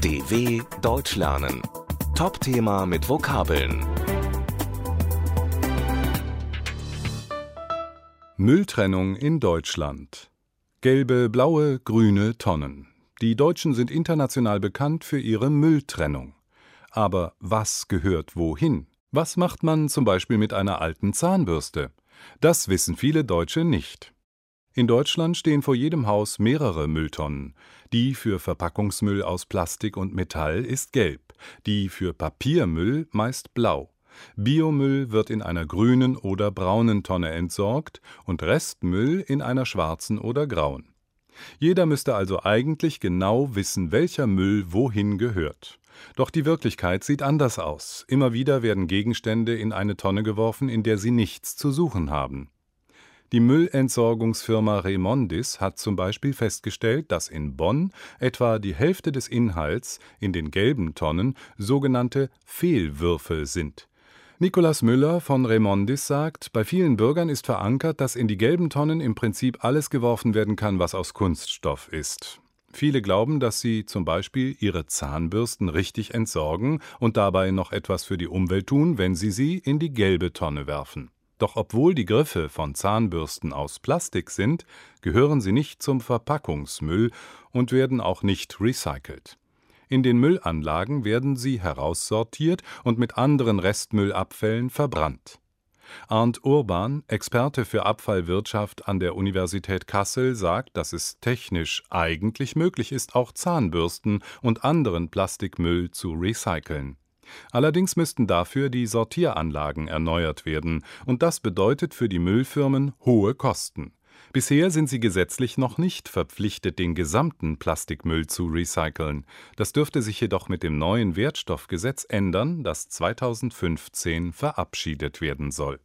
DW Deutsch lernen. Top-Thema mit Vokabeln. Mülltrennung in Deutschland. Gelbe, blaue, grüne Tonnen. Die Deutschen sind international bekannt für ihre Mülltrennung. Aber was gehört wohin? Was macht man zum Beispiel mit einer alten Zahnbürste? Das wissen viele Deutsche nicht. In Deutschland stehen vor jedem Haus mehrere Mülltonnen. Die für Verpackungsmüll aus Plastik und Metall ist gelb, die für Papiermüll meist blau. Biomüll wird in einer grünen oder braunen Tonne entsorgt und Restmüll in einer schwarzen oder grauen. Jeder müsste also eigentlich genau wissen, welcher Müll wohin gehört. Doch die Wirklichkeit sieht anders aus. Immer wieder werden Gegenstände in eine Tonne geworfen, in der sie nichts zu suchen haben. Die Müllentsorgungsfirma Remondis hat zum Beispiel festgestellt, dass in Bonn etwa die Hälfte des Inhalts in den gelben Tonnen sogenannte Fehlwürfe sind. Nikolaus Müller von Remondis sagt, bei vielen Bürgern ist verankert, dass in die gelben Tonnen im Prinzip alles geworfen werden kann, was aus Kunststoff ist. Viele glauben, dass sie zum Beispiel ihre Zahnbürsten richtig entsorgen und dabei noch etwas für die Umwelt tun, wenn sie sie in die gelbe Tonne werfen. Doch obwohl die Griffe von Zahnbürsten aus Plastik sind, gehören sie nicht zum Verpackungsmüll und werden auch nicht recycelt. In den Müllanlagen werden sie heraussortiert und mit anderen Restmüllabfällen verbrannt. Arndt Urban, Experte für Abfallwirtschaft an der Universität Kassel, sagt, dass es technisch eigentlich möglich ist, auch Zahnbürsten und anderen Plastikmüll zu recyceln. Allerdings müssten dafür die Sortieranlagen erneuert werden, und das bedeutet für die Müllfirmen hohe Kosten. Bisher sind sie gesetzlich noch nicht verpflichtet, den gesamten Plastikmüll zu recyceln. Das dürfte sich jedoch mit dem neuen Wertstoffgesetz ändern, das 2015 verabschiedet werden soll.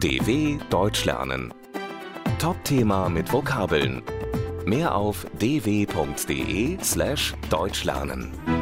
DW Deutsch lernen. Top-Thema mit Vokabeln. Mehr auf dw.de/deutschlernen.